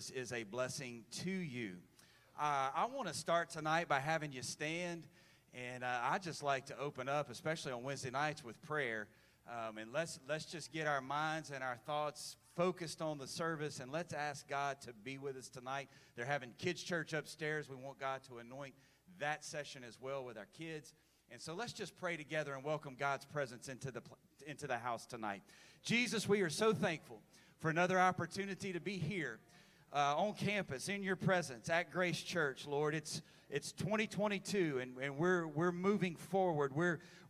service is a blessing to you. I want to start tonight by having you stand, and I just like to open up, especially on Wednesday nights, with prayer. And let's just get our minds and our thoughts focused on the service, and let's ask God to be with us tonight. They're having kids' church upstairs. We want God to anoint that session as well with our kids. And so let's just pray together and welcome God's presence into the house tonight. Jesus, we are so thankful for another opportunity to be here on campus, in your presence, at Grace Church, Lord. It's 2022, and we're moving forward.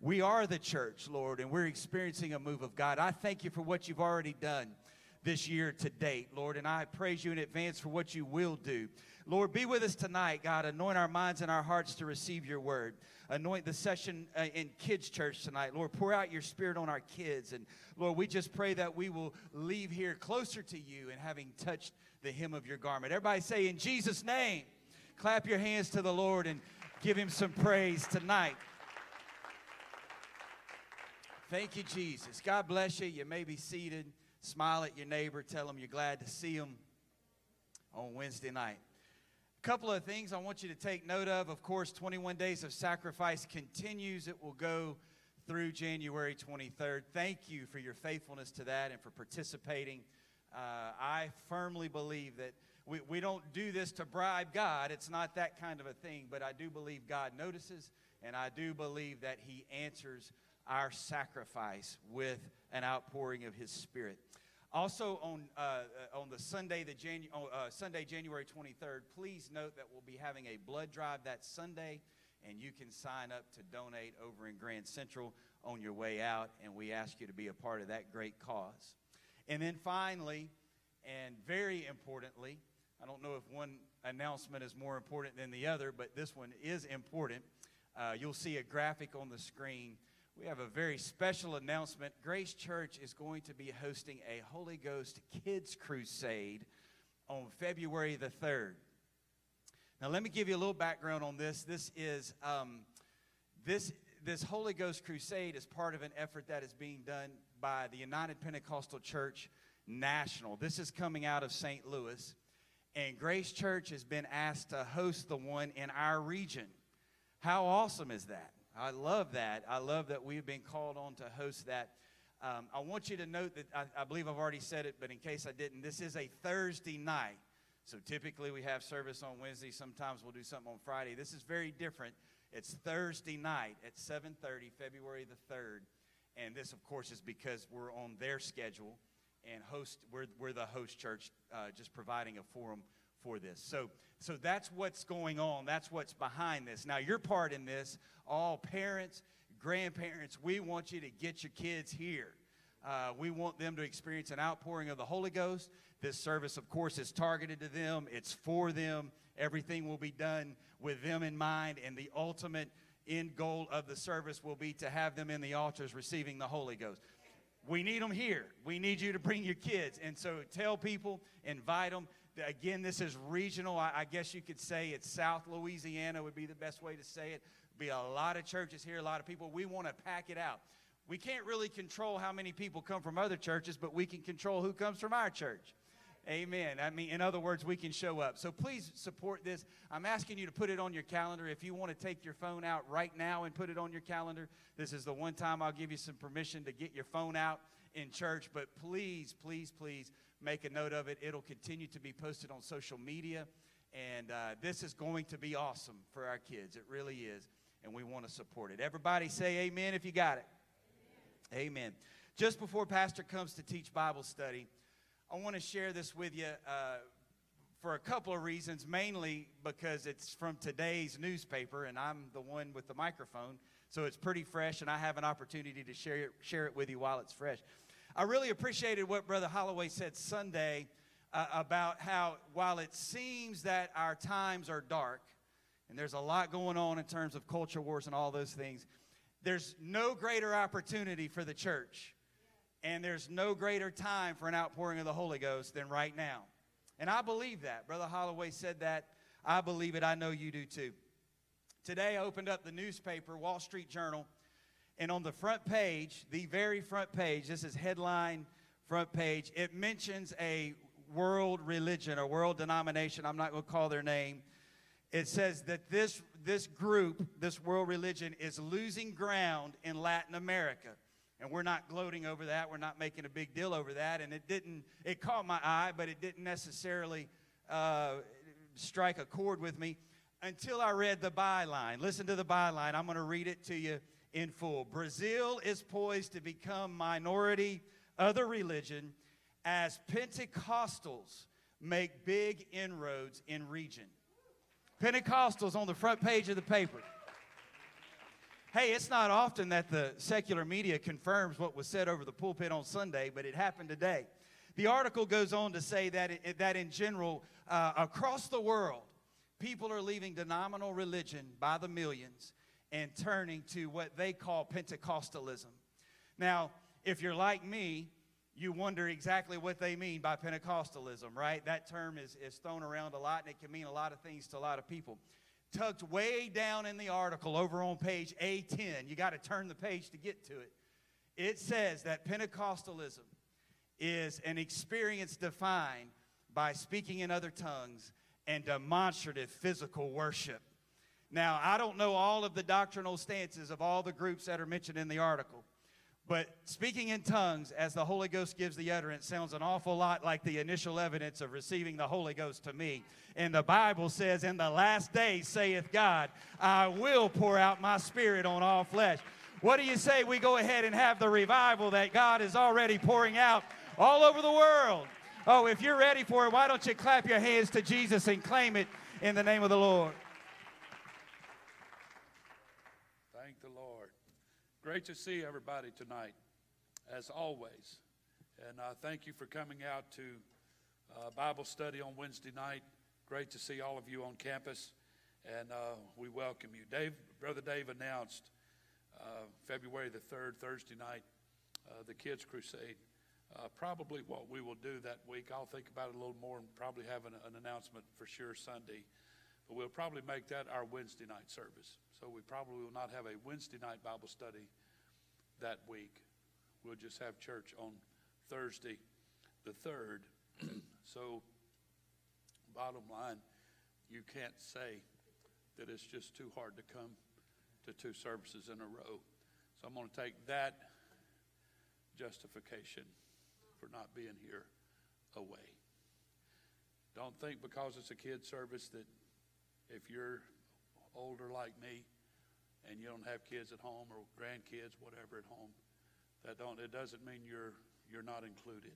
We are the church, Lord, and we're experiencing a move of God. I thank you for what you've already done this year to date, Lord, and I praise you in advance for what you will do. Lord, be with us tonight, God. Anoint our minds and our hearts to receive your word. Anoint the session in kids' church tonight. Lord, pour out your spirit on our kids. And, Lord, we just pray that we will leave here closer to you and having touched the hem of your garment. Everybody say, in Jesus' name. Clap your hands to the Lord and give him some praise tonight. Thank you, Jesus. God bless you. You may be seated. Smile at your neighbor. Tell them you're glad to see them on Wednesday night. A couple of things I want you to take note of. Of course, 21 Days of Sacrifice continues. It will go through January 23rd. Thank you for your faithfulness to that and for participating. I firmly believe that we don't do this to bribe God. It's not that kind of a thing, but I do believe God notices, and I do believe that he answers our sacrifice with an outpouring of his spirit. Also, on the Sunday, Sunday, January 23rd, please note that we'll be having a blood drive that Sunday, and you can sign up to donate over in Grand Central on your way out, and we ask you to be a part of that great cause. And then finally, and very importantly, I don't know if one announcement is more important than the other, but this one is important. You'll see a graphic on the screen. We have a very special announcement. Grace Church is going to be hosting a Holy Ghost Kids Crusade on February the 3rd. Now, let me give you a little background on this. This is this Holy Ghost Crusade is part of an effort that is being done by the United Pentecostal Church National. This is coming out of St. Louis, and Grace Church has been asked to host the one in our region. How awesome is that? I love that. I love that we've been called on to host that. I want you to note that, I believe I've already said it, but in case I didn't, this is a Thursday night. So typically we have service on Wednesday. Sometimes we'll do something on Friday. This is very different. It's Thursday night at 7:30, February the 3rd. And this, of course, is because we're on their schedule and we're the host church, just providing a forum for this. So that's what's going on. That's what's behind this. Now, your part in this, all parents, grandparents, we want you to get your kids here. We want them to experience an outpouring of the Holy Ghost. This service, of course, is targeted to them. It's for them. Everything will be done with them in mind, and the ultimate end goal of the service will be to have them in the altars receiving the Holy Ghost. We need them here. We need you to bring your kids. And so tell people, invite them. Again, this is regional. I guess you could say it's South Louisiana would be the best way to say it. Be a lot of churches here, a lot of people. We want to pack it out. We can't really control how many people come from other churches, but we can control who comes from our church. Amen. I mean, in other words, we can show up. So please support this. I'm asking you to put it on your calendar. If you want to take your phone out right now and put it on your calendar, this is the one time I'll give you some permission to get your phone out in church. But please, please, please make a note of it. It'll continue to be posted on social media. And this is going to be awesome for our kids. It really is. And we want to support it. Everybody say amen if you got it. Amen. Amen. Just before Pastor comes to teach Bible study, I want to share this with you for a couple of reasons, mainly because it's from today's newspaper, and I'm the one with the microphone, so it's pretty fresh, and I have an opportunity to share it with you while it's fresh. I really appreciated what Brother Holloway said Sunday about how, while it seems that our times are dark, and there's a lot going on in terms of culture wars and all those things, there's no greater opportunity for the church, and there's no greater time for an outpouring of the Holy Ghost than right now. And I believe that. Brother Holloway said that. I believe it. I know you do too. Today I opened up the newspaper, Wall Street Journal, and on the front page, the very front page, this is headline front page, it mentions a world religion or world denomination, I'm not going to call their name, it says that this group, this world religion, is losing ground in Latin America. And we're not gloating over that. We're not making a big deal over that. And it caught my eye, but it didn't necessarily strike a chord with me until I read the byline. Listen to the byline. I'm going to read it to you in full. Brazil is poised to become minority other religion as Pentecostals make big inroads in region. Pentecostals on the front page of the paper. Hey, it's not often that the secular media confirms what was said over the pulpit on Sunday, but it happened today. The article goes on to say that in general, across the world, people are leaving denominational religion by the millions and turning to what they call Pentecostalism. Now, if you're like me, you wonder exactly what they mean by Pentecostalism, right? That term is thrown around a lot, and it can mean a lot of things to a lot of people. Tucked way down in the article over on page A10. You got to turn the page to get to it. It says that Pentecostalism is an experience defined by speaking in other tongues and demonstrative physical worship. Now, I don't know all of the doctrinal stances of all the groups that are mentioned in the article, but speaking in tongues as the Holy Ghost gives the utterance sounds an awful lot like the initial evidence of receiving the Holy Ghost to me. And the Bible says, "In the last days, saith God, I will pour out my spirit on all flesh." What do you say we go ahead and have the revival that God is already pouring out all over the world? Oh, if you're ready for it, why don't you clap your hands to Jesus and claim it in the name of the Lord. Thank the Lord. Great to see everybody tonight, as always. And thank you for coming out to Bible study on Wednesday night. Great to see all of you on campus, and we welcome you. Brother Dave announced February the 3rd, Thursday night, the Kids Crusade. Probably what we will do that week, I'll think about it a little more and probably have an announcement for sure Sunday. But we'll probably make that our Wednesday night service. So we probably will not have a Wednesday night Bible study that week. We'll just have church on Thursday the 3rd. So bottom line, you can't say that it's just too hard to come to two services in a row. So I'm going to take that justification for not being here away. Don't think because it's a kid service that if you're older like me and you don't have kids at home or grandkids, whatever, at home, it doesn't mean you're not included.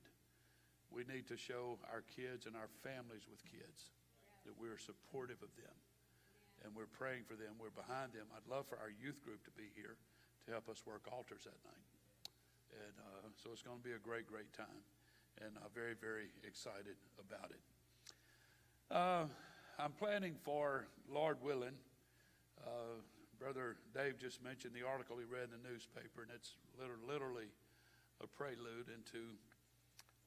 We need to show our kids and our families with kids that we're supportive of them and we're praying for them, we're behind them. I'd love for our youth group to be here to help us work altars that night. And so it's going to be a great time, and I'm very, very excited about it. I'm planning for, Lord willing, Brother Dave just mentioned the article he read in the newspaper, and it's literally a prelude into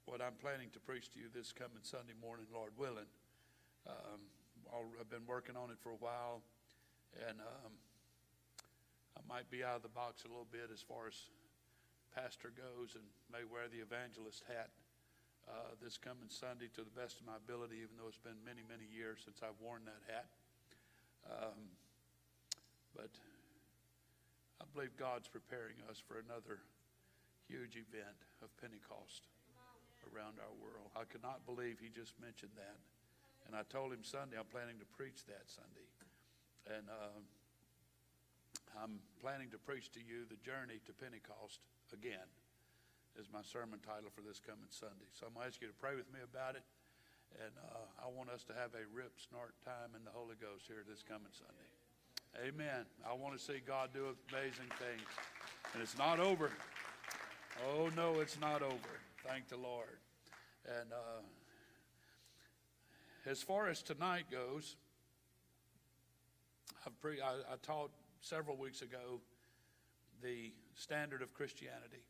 what I'm planning to preach to you this coming Sunday morning, Lord willing. I've been working on it for a while, and I might be out of the box a little bit as far as pastor goes and may wear the evangelist hat this coming Sunday to the best of my ability, even though it's been many, many years since I've worn that hat. But I believe God's preparing us for another huge event of Pentecost around our world. I could not believe he just mentioned that. And I told him Sunday I'm planning to preach that Sunday. And I'm planning to preach to you the journey to Pentecost again is my sermon title for this coming Sunday. So I'm going to ask you to pray with me about it. And I want us to have a rip snort time in the Holy Ghost here this coming Sunday. Amen. I want to see God do amazing things. And it's not over. Oh, no, it's not over. Thank the Lord. And as far as tonight goes, I taught several weeks ago the standard of Christianity.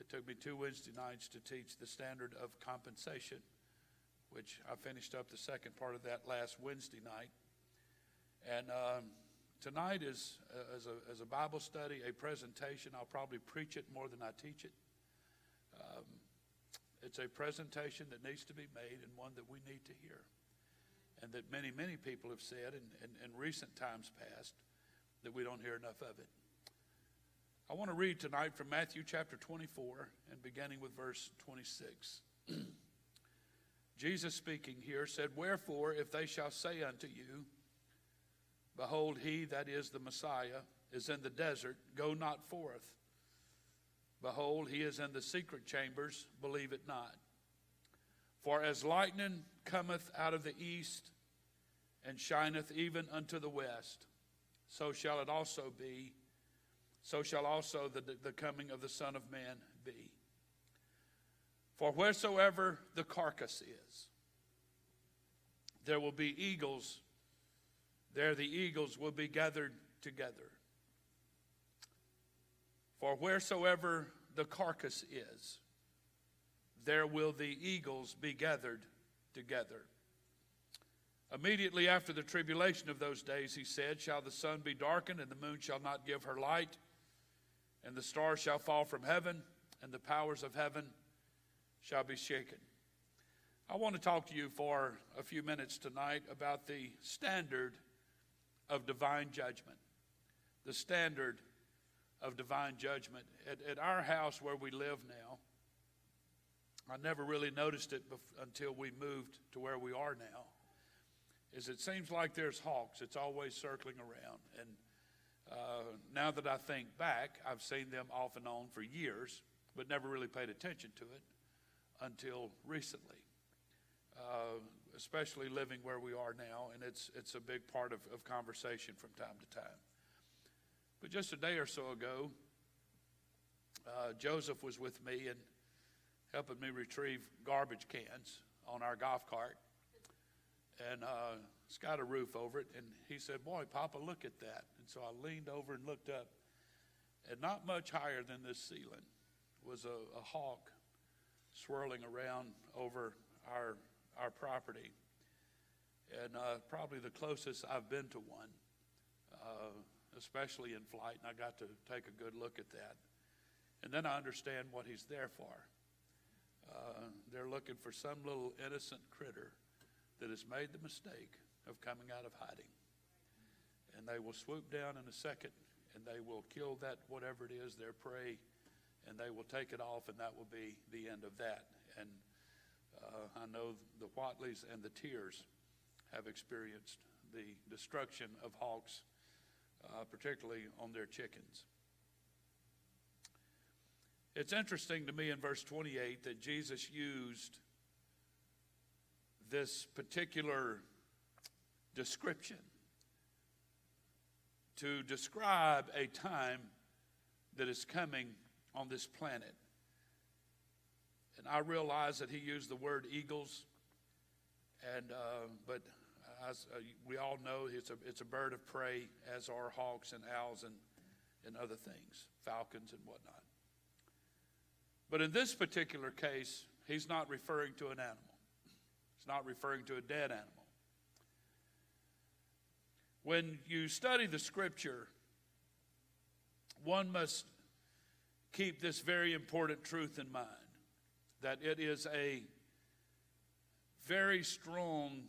It took me two Wednesday nights to teach the standard of compensation, which I finished up the second part of that last Wednesday night. And tonight is, as a Bible study, a presentation. I'll probably preach it more than I teach it. It's a presentation that needs to be made and one that we need to hear. And that many, many people have said in recent times past that we don't hear enough of it. I want to read tonight from Matthew chapter 24 and beginning with verse 26. Jesus speaking here said, "Wherefore, if they shall say unto you, Behold, he that is the Messiah is in the desert, go not forth. Behold, he is in the secret chambers, believe it not. For as lightning cometh out of the east and shineth even unto the west, so shall it also be, so shall also the coming of the Son of Man be. For wheresoever the carcass is, there will be eagles. There the eagles will be gathered together. For wheresoever the carcass is, there will the eagles be gathered together. Immediately after the tribulation of those days, he said, shall the sun be darkened, and the moon shall not give her light, and the stars shall fall from heaven, and the powers of heaven shall be shaken." I want to talk to you for a few minutes tonight about the standard of divine judgment. The standard of divine judgment. At our house where we live now, I never really noticed it until we moved to where we are now, is it seems like there's hawks. It's always circling around. And now that I think back, I've seen them off and on for years, but never really paid attention to it until recently. Especially living where we are now, and it's a big part of conversation from time to time. But just a day or so ago, Joseph was with me and helping me retrieve garbage cans on our golf cart, and it's got a roof over it, and he said, "Boy, Papa, look at that." And so I leaned over and looked up, and not much higher than this ceiling was a hawk swirling around over our property, and probably the closest I've been to one, especially in flight, and I got to take a good look at that. And then I understand what he's there for. They're looking for some little innocent critter that has made the mistake of coming out of hiding, and they will swoop down in a second, and they will kill that, whatever it is, their prey, and they will take it off, and that will be the end of that. And I know the Watleys and the Tears have experienced the destruction of hawks, particularly on their chickens. It's interesting to me in verse 28 that Jesus used this particular description to describe a time that is coming on this planet. And I realize that he used the word eagles, and but we all know it's a bird of prey, as are hawks and owls and other things, falcons and whatnot. But in this particular case, he's not referring to an animal. He's not referring to a dead animal. When you study the scripture, one must keep this very important truth in mind, that it is a very strong,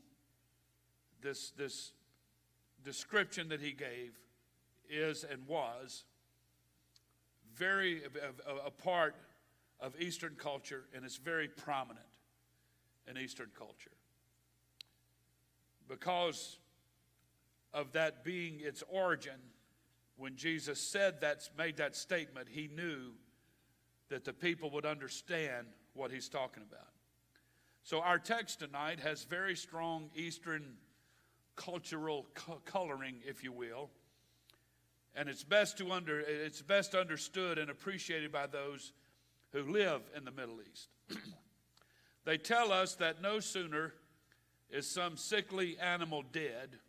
this description that he gave is and was very a part of Eastern culture, and it's very prominent in Eastern culture. Because of that being its origin, when Jesus said that, made that statement, he knew that the people would understand what he's talking about. So our text tonight has very strong Eastern cultural coloring, if you will, and it's best understood and appreciated by those who live in the Middle East. They tell us that no sooner is some sickly animal dead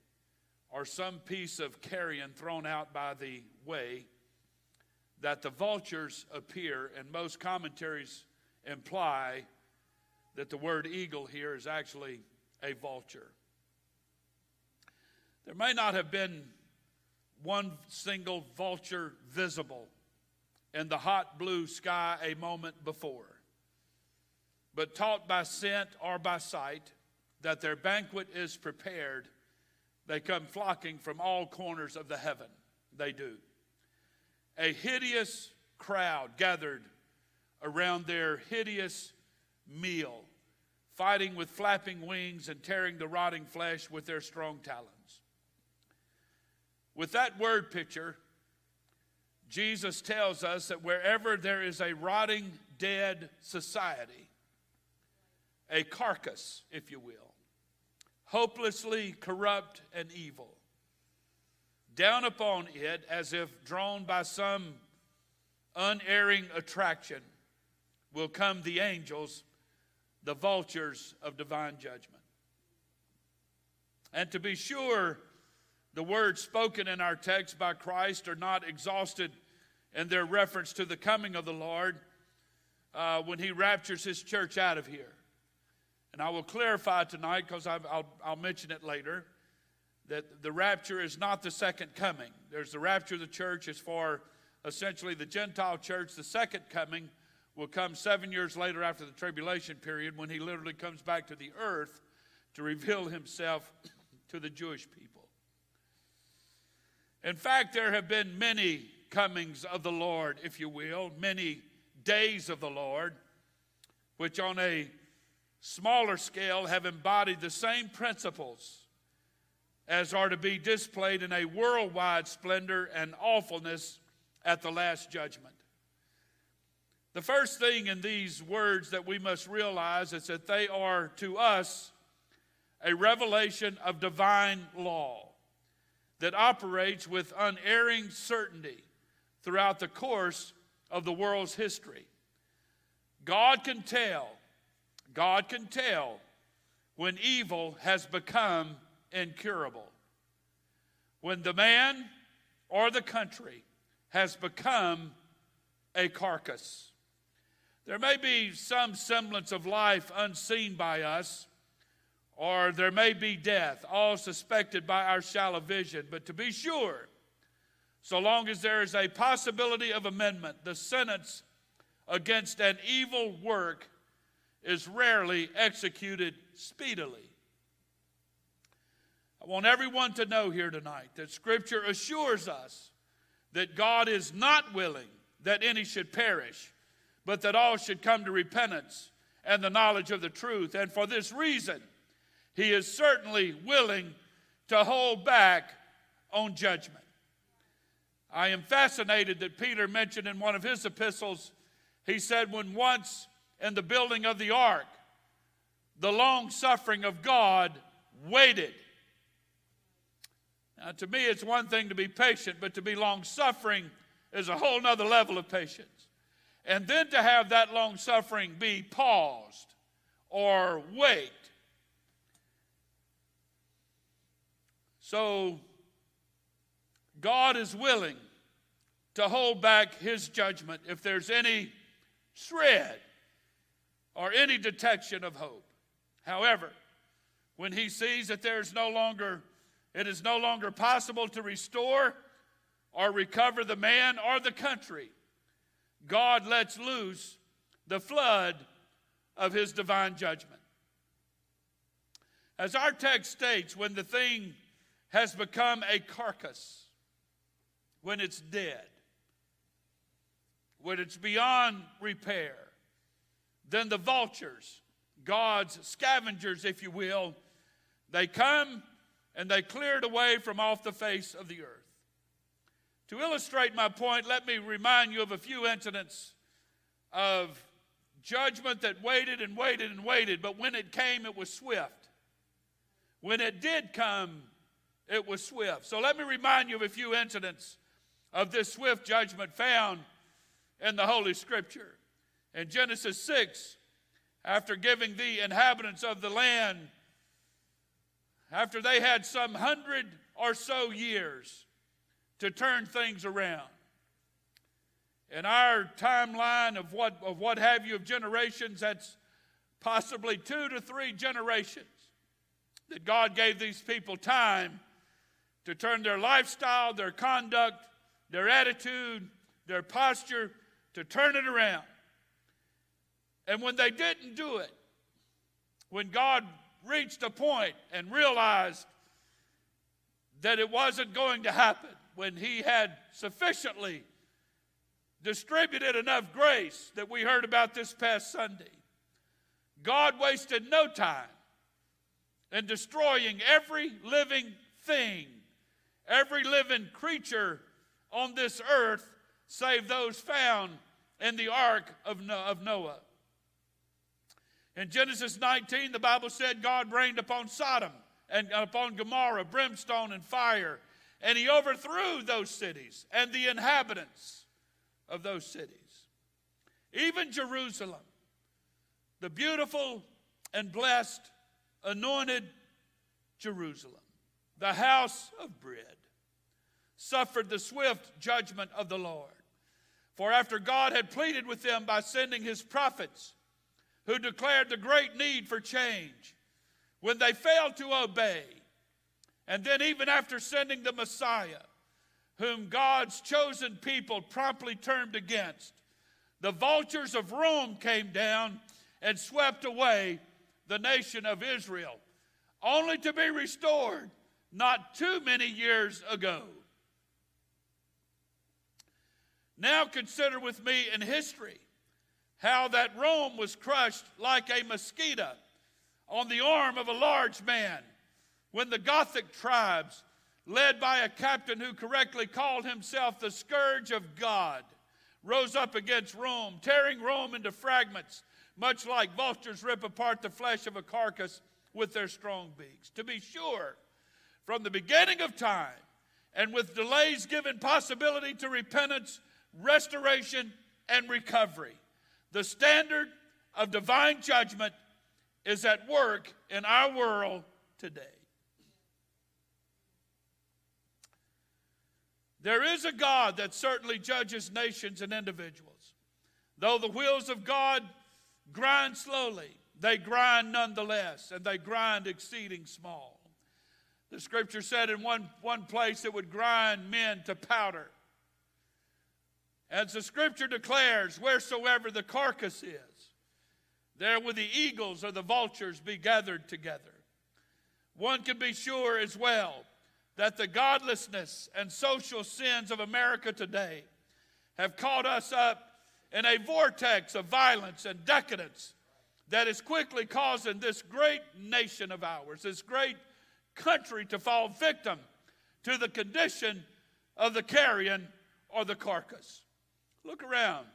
or some piece of carrion thrown out by the way that the vultures appear, and most commentaries imply that the word eagle here is actually a vulture. There may not have been one single vulture visible in the hot blue sky a moment before, but taught by scent or by sight, that their banquet is prepared. They come flocking from all corners of the heaven. They do. A hideous crowd gathered around their hideous meal, fighting with flapping wings and tearing the rotting flesh with their strong talons. With that word picture, Jesus tells us that wherever there is a rotting, dead society, a carcass, if you will, hopelessly corrupt and evil, down upon it as if drawn by some unerring attraction will come the angels, the vultures of divine judgment. And to be sure, the words spoken in our text by Christ are not exhausted in their reference to the coming of the Lord when he raptures his church out of here. And I will clarify tonight, because I'll mention it later, that the rapture is not the second coming. There's the rapture of the church is for essentially the Gentile church. The second coming will come 7 years later after the tribulation period, when he literally comes back to the earth to reveal himself to the Jewish people. In fact, there have been many comings of the Lord, if you will, many days of the Lord, which on a smaller scale have embodied the same principles as are to be displayed in a worldwide splendor and awfulness at the last judgment. The first thing in these words that we must realize is that they are to us a revelation of divine law that operates with unerring certainty throughout the course of the world's history. God can tell when evil has become incurable, when the man or the country has become a carcass. There may be some semblance of life unseen by us, or there may be death, all suspected by our shallow vision. But to be sure, so long as there is a possibility of amendment, the sentence against an evil work is rarely executed speedily. I want everyone to know here tonight that Scripture assures us that God is not willing that any should perish, but that all should come to repentance and the knowledge of the truth. And for this reason, he is certainly willing to hold back on judgment. I am fascinated that Peter mentioned in one of his epistles, he said, when once in the building of the ark, the long suffering of God waited. Now, to me, it's one thing to be patient, but to be long suffering is a whole nother level of patience. And then to have that long suffering be paused or wait. So God is willing to hold back his judgment if there's any shred or any detection of hope. However, when he sees that it is no longer possible to restore or recover the man or the country, God lets loose the flood of his divine judgment. As our text states, when the thing has become a carcass, when it's dead, when it's beyond repair, then the vultures, God's scavengers, if you will, they come and they clear it away from off the face of the earth. To illustrate my point, let me remind you of a few incidents of judgment that waited and waited and waited, but when it came, it was swift. When it did come, it was swift. So let me remind you of a few incidents of this swift judgment found in the Holy Scripture. In Genesis 6, after giving the inhabitants of the land, after they had some 100 or so years to turn things around. In our timeline of generations, that's possibly 2 to 3 generations that God gave these people time to turn their lifestyle, their conduct, their attitude, their posture, to turn it around. And when they didn't do it, when God reached a point and realized that it wasn't going to happen, when he had sufficiently distributed enough grace that we heard about this past Sunday, God wasted no time in destroying every living thing, every living creature on this earth, save those found in the ark of Noah. In Genesis 19, the Bible said God rained upon Sodom and upon Gomorrah, brimstone and fire, and he overthrew those cities and the inhabitants of those cities. Even Jerusalem, the beautiful and blessed, anointed Jerusalem, the house of bread, suffered the swift judgment of the Lord. For after God had pleaded with them by sending his prophets, who declared the great need for change, when they failed to obey, and then even after sending the Messiah, whom God's chosen people promptly turned against, the vultures of Rome came down and swept away the nation of Israel, only to be restored not too many years ago. Now consider with me in history how that Rome was crushed like a mosquito on the arm of a large man when the Gothic tribes, led by a captain who correctly called himself the Scourge of God, rose up against Rome, tearing Rome into fragments, much like vultures rip apart the flesh of a carcass with their strong beaks. To be sure, from the beginning of time, and with delays given possibility to repentance, restoration, and recovery, the standard of divine judgment is at work in our world today. There is a God that certainly judges nations and individuals. Though the wheels of God grind slowly, they grind nonetheless, and they grind exceeding small. The scripture said in one place it would grind men to powder. As the scripture declares, wheresoever the carcass is, there will the eagles or the vultures be gathered together. One can be sure as well that the godlessness and social sins of America today have caught us up in a vortex of violence and decadence that is quickly causing this great nation of ours, this great country, to fall victim to the condition of the carrion or the carcass. Look around.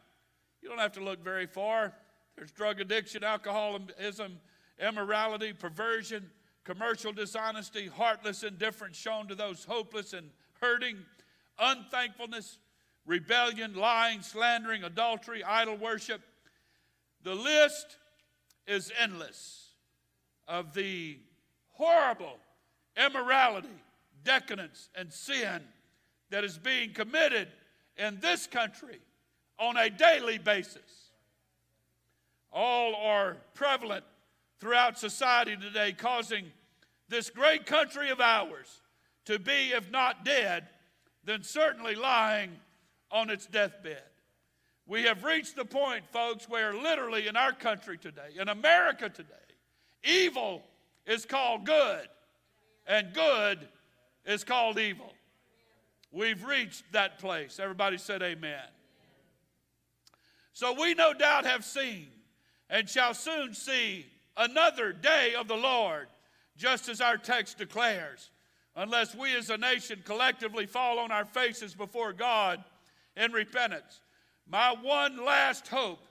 You don't have to look very far. There's drug addiction, alcoholism, immorality, perversion, commercial dishonesty, heartless indifference shown to those hopeless and hurting, unthankfulness, rebellion, lying, slandering, adultery, idol worship. The list is endless of the horrible immorality, decadence, and sin that is being committed in this country on a daily basis. All are prevalent throughout society today, causing this great country of ours to be, if not dead, then certainly lying on its deathbed. We have reached the point, folks, where literally in our country today, in America today, evil is called good, and good is called evil. We've reached that place. Everybody said amen. So we no doubt have seen and shall soon see another day of the Lord, just as our text declares, unless we as a nation collectively fall on our faces before God in repentance. My one last hope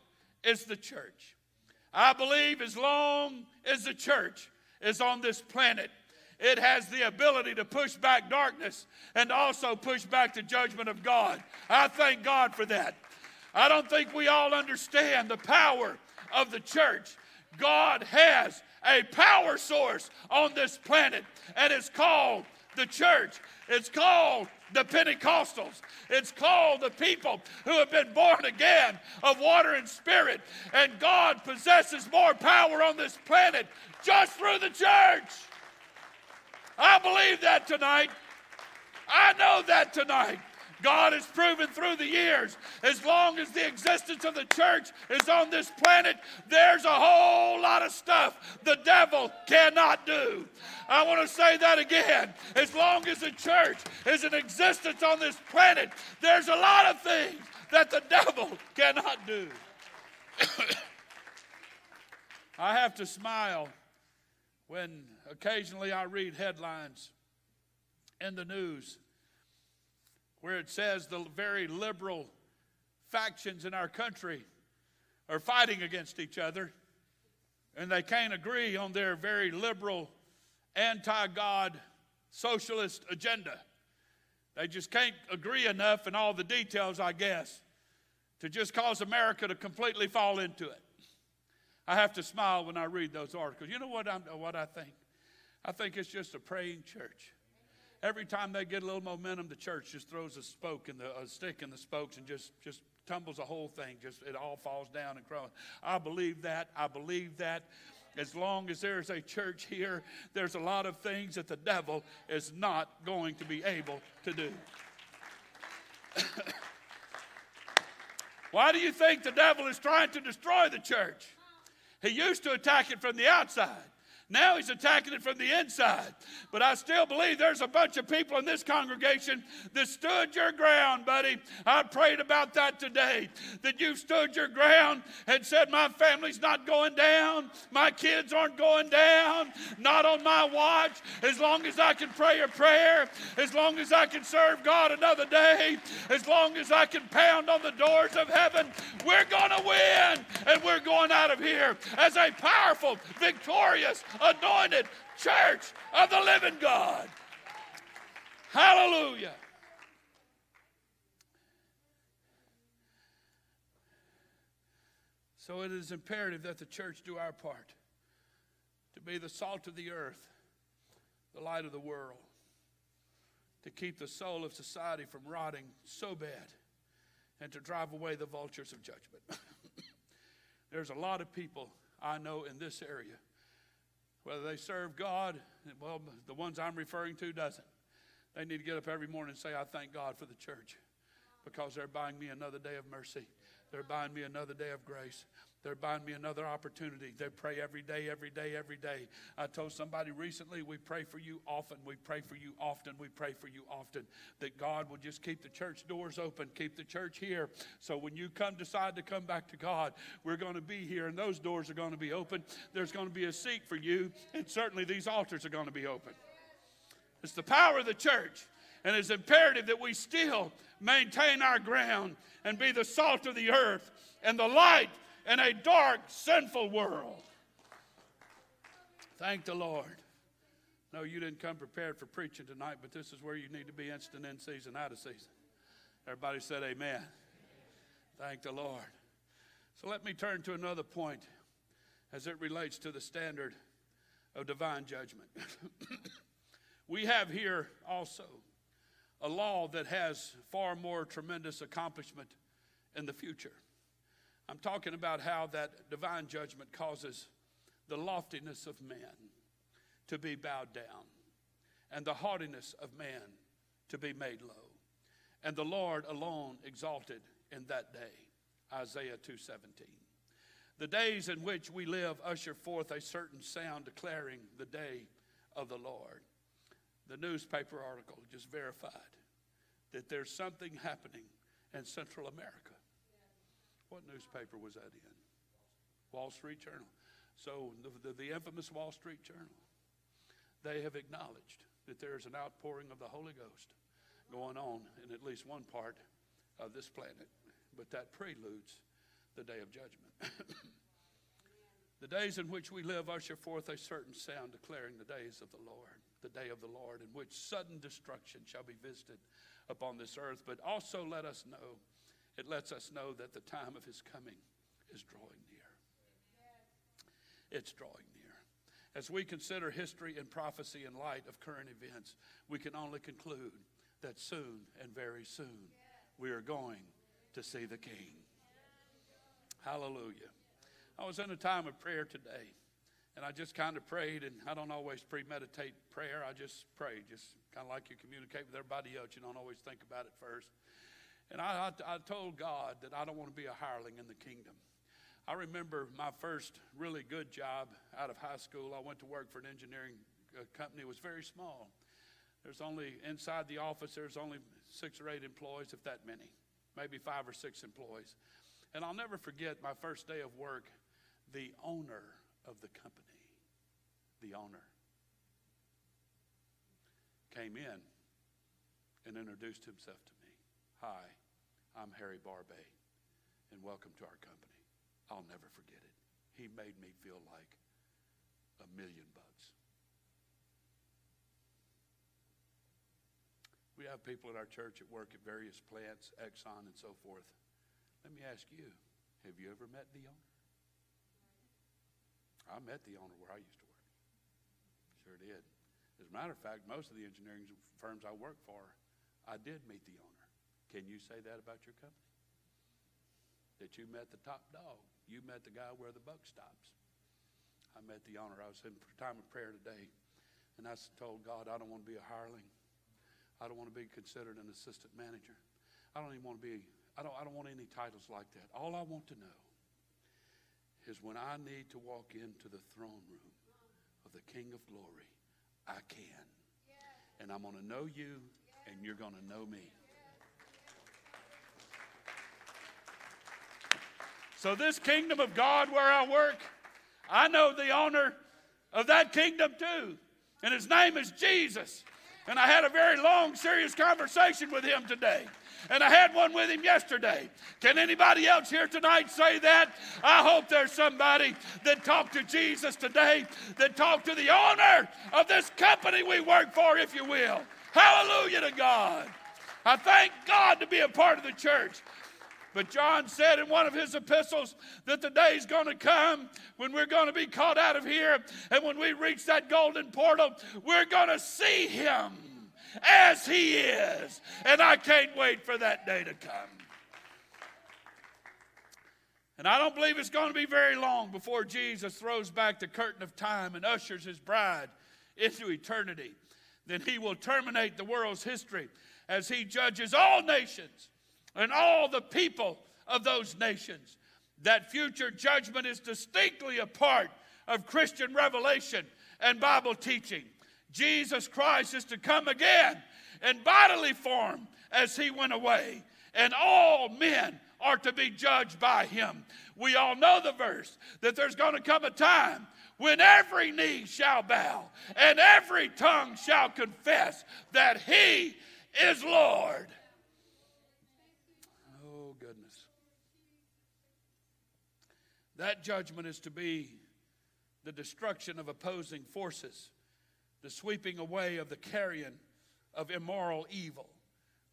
is the church. I believe as long as the church is on this planet, it has the ability to push back darkness and also push back the judgment of God. I thank God for that. I don't think we all understand the power of the church. God has a power source on this planet, and it's called the church. It's called the Pentecostals. It's called the people who have been born again of water and spirit. And God possesses more power on this planet just through the church. I believe that tonight. I know that tonight. God has proven through the years as long as the existence of the church is on this planet, there's a whole lot of stuff the devil cannot do. I want to say that again. As long as the church is in existence on this planet, there's a lot of things that the devil cannot do. I have to smile when occasionally I read headlines in the news where it says the very liberal factions in our country are fighting against each other, and they can't agree on their very liberal, anti-God, socialist agenda. They just can't agree enough in all the details, I guess, to just cause America to completely fall into it. I have to smile when I read those articles. You know what I think? I think it's just a praying church. Every time they get a little momentum, the church just throws a stick in the spokes and just tumbles the whole thing. Just it all falls down and crumbles. I believe that. I believe that. As long as there is a church here, there's a lot of things that the devil is not going to be able to do. Why do you think the devil is trying to destroy the church? He used to attack it from the outside. Now he's attacking it from the inside. But I still believe there's a bunch of people in this congregation that stood your ground, buddy. I prayed about that today, that you've stood your ground and said, my family's not going down. My kids aren't going down. Not on my watch. As long as I can pray a prayer, as long as I can serve God another day, as long as I can pound on the doors of heaven, we're going to win, and we're going out of here as a powerful, victorious, anointed church of the living God. Hallelujah. So it is imperative that the church do our part to be the salt of the earth, the light of the world, to keep the soul of society from rotting so bad, and to drive away the vultures of judgment. There's a lot of people I know in this area, whether they serve God, well, the ones I'm referring to doesn't. They need to get up every morning and say, I thank God for the church, because they're buying me another day of mercy. They're buying me another day of grace. They're buying me another opportunity. They pray every day, every day, every day. I told somebody recently, we pray for you often. We pray for you often. We pray for you often. That God will just keep the church doors open, keep the church here. So when you decide to come back to God, we're going to be here, and those doors are going to be open. There's going to be a seat for you, and certainly these altars are going to be open. It's the power of the church, and it's imperative that we still maintain our ground and be the salt of the earth and the light in a dark, sinful world. Thank the Lord. No, you didn't come prepared for preaching tonight, but this is where you need to be instant in season, out of season. Everybody said amen. Thank the Lord. So let me turn to another point as it relates to the standard of divine judgment. We have here also a law that has far more tremendous accomplishment in the future. I'm talking about how that divine judgment causes the loftiness of man to be bowed down, and the haughtiness of man to be made low, and the Lord alone exalted in that day, Isaiah 2:17. The days in which we live usher forth a certain sound declaring the day of the Lord. The newspaper article just verified that there's something happening in Central America. What newspaper was that in? Wall Street Journal. So the infamous Wall Street Journal, they have acknowledged that there is an outpouring of the Holy Ghost going on in at least one part of this planet. But that preludes the day of judgment. The days in which we live usher forth a certain sound declaring the days of the Lord, the day of the Lord, in which sudden destruction shall be visited upon this earth. But also let us know, it lets us know that the time of his coming is drawing near. It's drawing near. As we consider history and prophecy in light of current events, we can only conclude that soon and very soon we are going to see the King. Hallelujah. I was in a time of prayer today, and I just kind of prayed, and I don't always premeditate prayer. I just pray, just kind of like you communicate with everybody else. You don't always think about it first. And I told God that I don't want to be a hireling in the kingdom. I remember my first really good job out of high school. I went to work for an engineering company. It was very small. There's only, inside the office, there's only 6 or 8 employees, if that many, maybe 5 or 6 employees. And I'll never forget my first day of work, the owner of the company, came in and introduced himself to me. Hi, I'm Harry Barbe, and welcome to our company. I'll never forget it. He made me feel like $1,000,000. We have people at our church that work at various plants, Exxon and so forth. Let me ask you, have you ever met the owner? I met the owner where I used to work. Sure did. As a matter of fact, most of the engineering firms I work for, I did meet the owner. Can you say that about your company? That you met the top dog? You met the guy where the buck stops. I met the owner. I was in time of prayer today, and I told God, I don't want to be a hireling. I don't want to be considered an assistant manager. I don't even want to be, I don't want any titles like that. All I want to know is when I need to walk into the throne room of the King of Glory, I can. And I'm going to know you, and you're going to know me. So this kingdom of God where I work, I know the owner of that kingdom too. And his name is Jesus. And I had a very long, serious conversation with him today. And I had one with him yesterday. Can anybody else here tonight say that? I hope there's somebody that talked to Jesus today, that talked to the owner of this company we work for, if you will. Hallelujah to God. I thank God to be a part of the church. But John said in one of his epistles that the day's going to come when we're going to be caught out of here, and when we reach that golden portal, we're going to see him as he is. And I can't wait for that day to come. And I don't believe it's going to be very long before Jesus throws back the curtain of time and ushers his bride into eternity. Then he will terminate the world's history as he judges all nations and all the people of those nations. That future judgment is distinctly a part of Christian revelation and Bible teaching. Jesus Christ is to come again in bodily form as he went away, and all men are to be judged by him. We all know the verse that there's going to come a time when every knee shall bow and every tongue shall confess that he is Lord. That judgment is to be the destruction of opposing forces, the sweeping away of the carrion of immoral evil.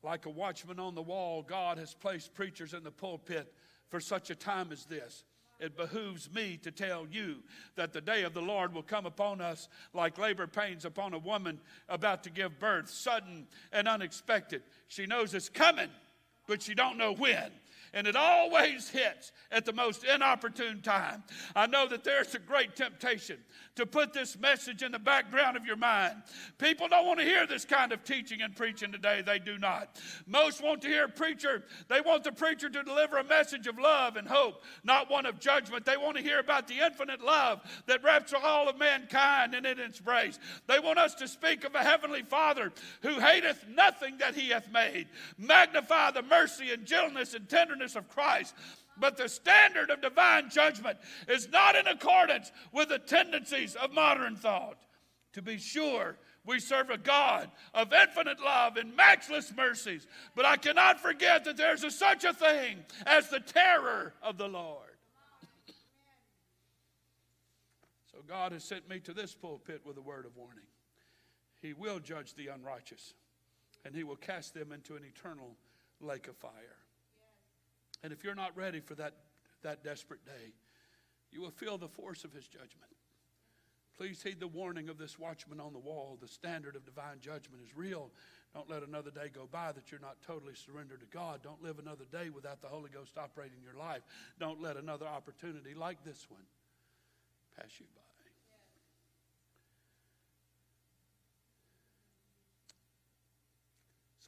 Like a watchman on the wall, God has placed preachers in the pulpit for such a time as this. It behooves me to tell you that the day of the Lord will come upon us like labor pains upon a woman about to give birth, sudden and unexpected. She knows it's coming, but she don't know when. And it always hits at the most inopportune time. I know that there's a great temptation to put this message in the background of your mind. People don't want to hear this kind of teaching and preaching today. They do not. Most want to hear a preacher. They want the preacher to deliver a message of love and hope, not one of judgment. They want to hear about the infinite love that wraps all of mankind in its embrace. They want us to speak of a heavenly Father who hateth nothing that he hath made. Magnify the mercy and gentleness and tenderness of Christ. But the standard of divine judgment is not in accordance with the tendencies of modern thought. To be sure, we serve a God of infinite love and matchless mercies, but I cannot forget that there's such a thing as the terror of the Lord. So God has sent me to this pulpit with a word of warning. He will judge the unrighteous, and he will cast them into an eternal lake of fire. And if you're not ready for that desperate day, you will feel the force of his judgment. Please heed the warning of this watchman on the wall. The standard of divine judgment is real. Don't let another day go by that you're not totally surrendered to God. Don't live another day without the Holy Ghost operating in your life. Don't let another opportunity like this one pass you by.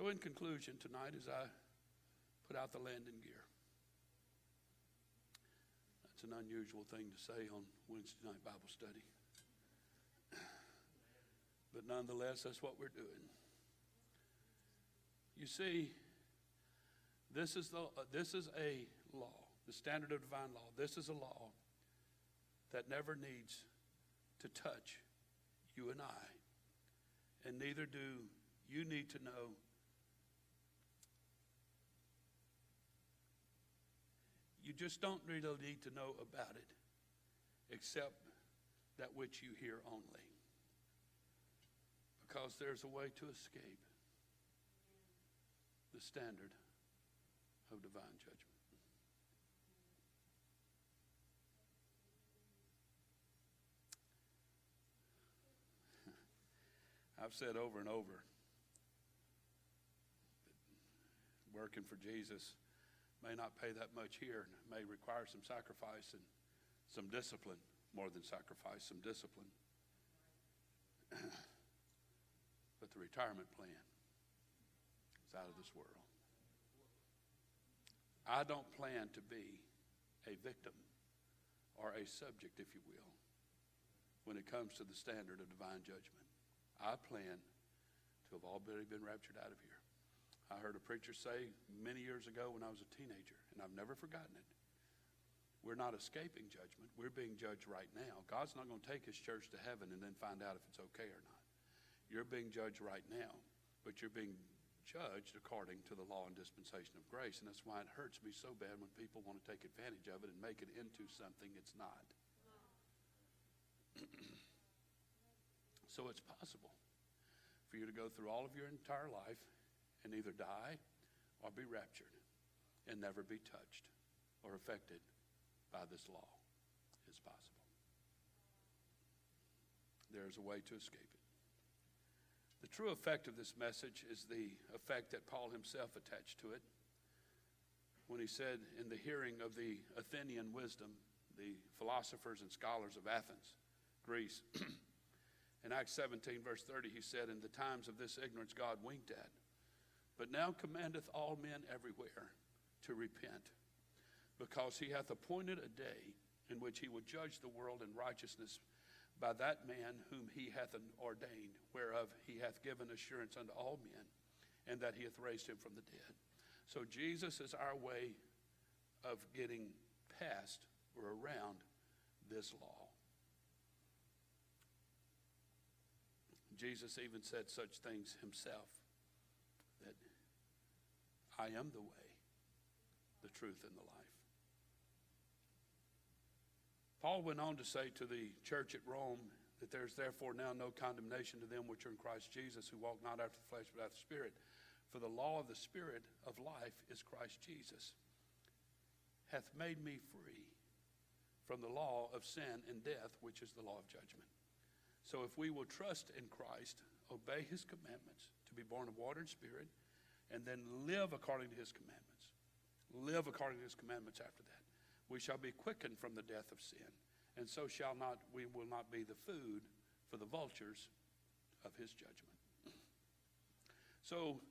So in conclusion tonight, as I put out the landing gear. That's an unusual thing to say on Wednesday night Bible study. But nonetheless, that's what we're doing. You see, this is a law, the standard of divine law. This is a law that never needs to touch you and I. And neither do you need to know you just don't really need to know about it, except that which you hear only. Because there's a way to escape the standard of divine judgment. I've said over and over that working for Jesus may not pay that much here, and may require some sacrifice and some discipline, more than sacrifice, some discipline. But the retirement plan is out of this world. I don't plan to be a victim or a subject, if you will, when it comes to the standard of divine judgment. I plan to have already been raptured out of here. I heard a preacher say many years ago when I was a teenager, and I've never forgotten it, we're not escaping judgment. We're being judged right now. God's not going to take his church to heaven and then find out if it's okay or not. You're being judged right now, but you're being judged according to the law and dispensation of grace, and that's why it hurts me so bad when people want to take advantage of it and make it into something it's not. So it's possible for you to go through all of your entire life and either die or be raptured and never be touched or affected by this law. It's possible. There's a way to escape it. The true effect of this message is the effect that Paul himself attached to it when he said in the hearing of the Athenian wisdom, the philosophers and scholars of Athens, Greece, in Acts 17, verse 30, he said, "In the times of this ignorance God winked at, but now commandeth all men everywhere to repent, because he hath appointed a day in which he will judge the world in righteousness by that man whom he hath ordained, whereof he hath given assurance unto all men, and that he hath raised him from the dead." So Jesus is our way of getting past or around this law. Jesus even said such things himself, that I am the way, the truth, and the life. Paul went on to say to the church at Rome that there's therefore now no condemnation to them which are in Christ Jesus, who walk not after the flesh but after the Spirit. For the law of the Spirit of life is Christ Jesus, hath made me free from the law of sin and death, which is the law of judgment. So if we will trust in Christ, obey his commandments to be born of water and Spirit, and then live according to his commandments, after that, we shall be quickened from the death of sin, and so we will not be the food for the vultures of his judgment. So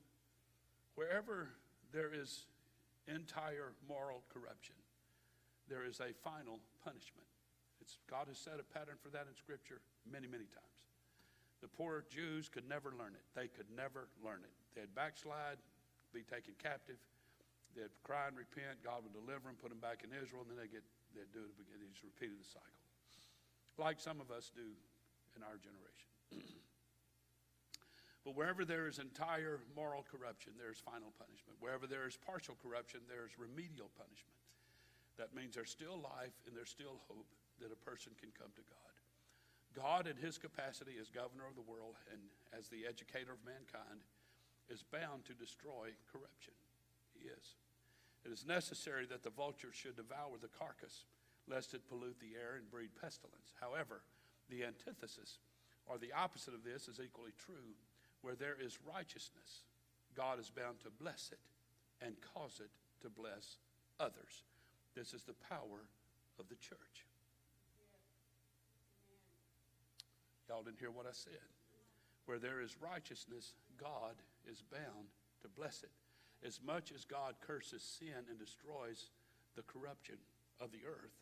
wherever there is entire moral corruption, there is a final punishment. God has set a pattern for that in Scripture many, many times. The poor Jews could never learn it. They could never learn it. They'd backslide, be taken captive. They'd cry and repent. God would deliver them, put them back in Israel, and then they'd do it again. He just repeated the cycle, like some of us do in our generation. But wherever there is entire moral corruption, there is final punishment. Wherever there is partial corruption, there is remedial punishment. That means there's still life and there's still hope that a person can come to God. God, in his capacity as governor of the world and as the educator of mankind, is bound to destroy corruption. He is. It is necessary that the vulture should devour the carcass, lest it pollute the air and breed pestilence. However, the antithesis, or the opposite of this, is equally true. Where there is righteousness, God is bound to bless it and cause it to bless others. This is the power of the church. Y'all didn't hear what I said. Where there is righteousness, God is bound to bless it as much as God curses sin and destroys the corruption of the earth,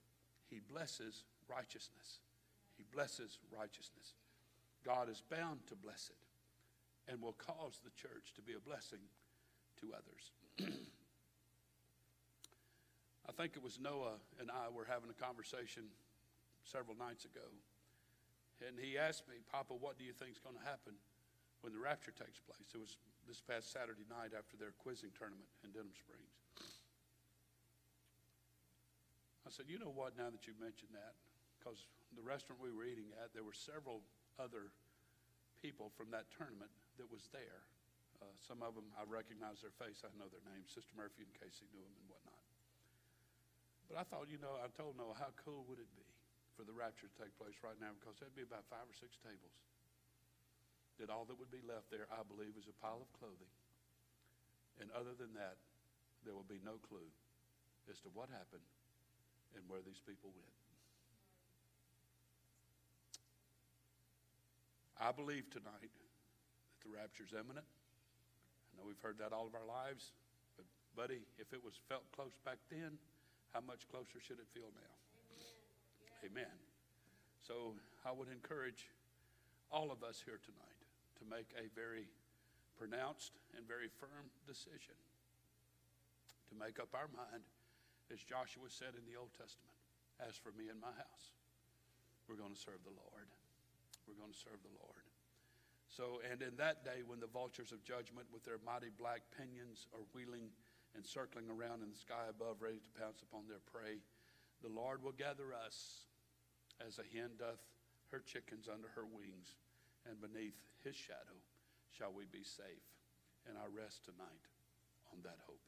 he blesses righteousness. He blesses righteousness. God is bound to bless it and will cause the church to be a blessing to others. I think it was Noah and I were having a conversation several nights ago, and he asked me, "Papa, what do you think is going to happen when the rapture takes place?" It was this past Saturday night after their quizzing tournament in Denham Springs. I said, "You know what, now that you mentioned that," because the restaurant we were eating at, there were several other people from that tournament that was there. Some of them, I recognize their face, I know their names. Sister Murphy and Casey knew them and whatnot. But I thought, you know, I told Noah, how cool would it be for the rapture to take place right now? Because there'd be about 5 or 6 tables. That all that would be left there, I believe, is a pile of clothing. And other than that, there will be no clue as to what happened and where these people went. I believe tonight that the rapture is imminent. I know we've heard that all of our lives, but buddy, if it was felt close back then, how much closer should it feel now? Amen. So I would encourage all of us here tonight to make a very pronounced and very firm decision, to make up our mind, as Joshua said in the Old Testament, "As for me and my house, we're going to serve the Lord." We're going to serve the Lord. So, and in that day when the vultures of judgment with their mighty black pinions are wheeling and circling around in the sky above, ready to pounce upon their prey, the Lord will gather us as a hen doth her chickens under her wings, and beneath his shadow shall we be safe. And I rest tonight on that hope.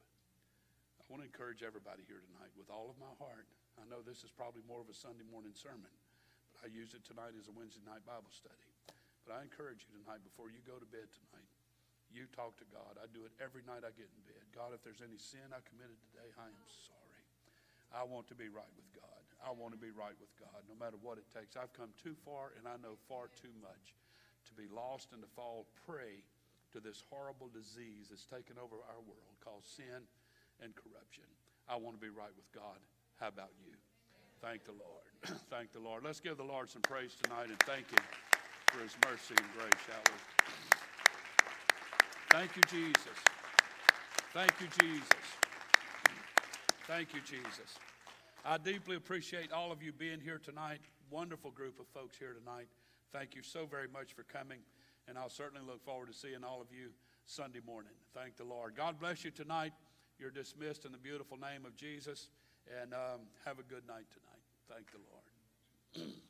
I want to encourage everybody here tonight with all of my heart. I know this is probably more of a Sunday morning sermon, but I use it tonight as a Wednesday night Bible study. But I encourage you tonight, before you go to bed tonight, you talk to God. I do it every night I get in bed. God, if there's any sin I committed today, I am sorry. I want to be right with God. I want to be right with God, no matter what it takes. I've come too far, and I know far too much to be lost and to fall prey to this horrible disease that's taken over our world called sin and corruption. I want to be right with God. How about you? Thank the Lord. Thank the Lord. Let's give the Lord some praise tonight and thank him for his mercy and grace, shall we? Thank you, Jesus. Thank you, Jesus. Thank you, Jesus. I deeply appreciate all of you being here tonight. Wonderful group of folks here tonight. Thank you so very much for coming, and I'll certainly look forward to seeing all of you Sunday morning. Thank the Lord. God bless you tonight. You're dismissed in the beautiful name of Jesus, and have a good night tonight. Thank the Lord.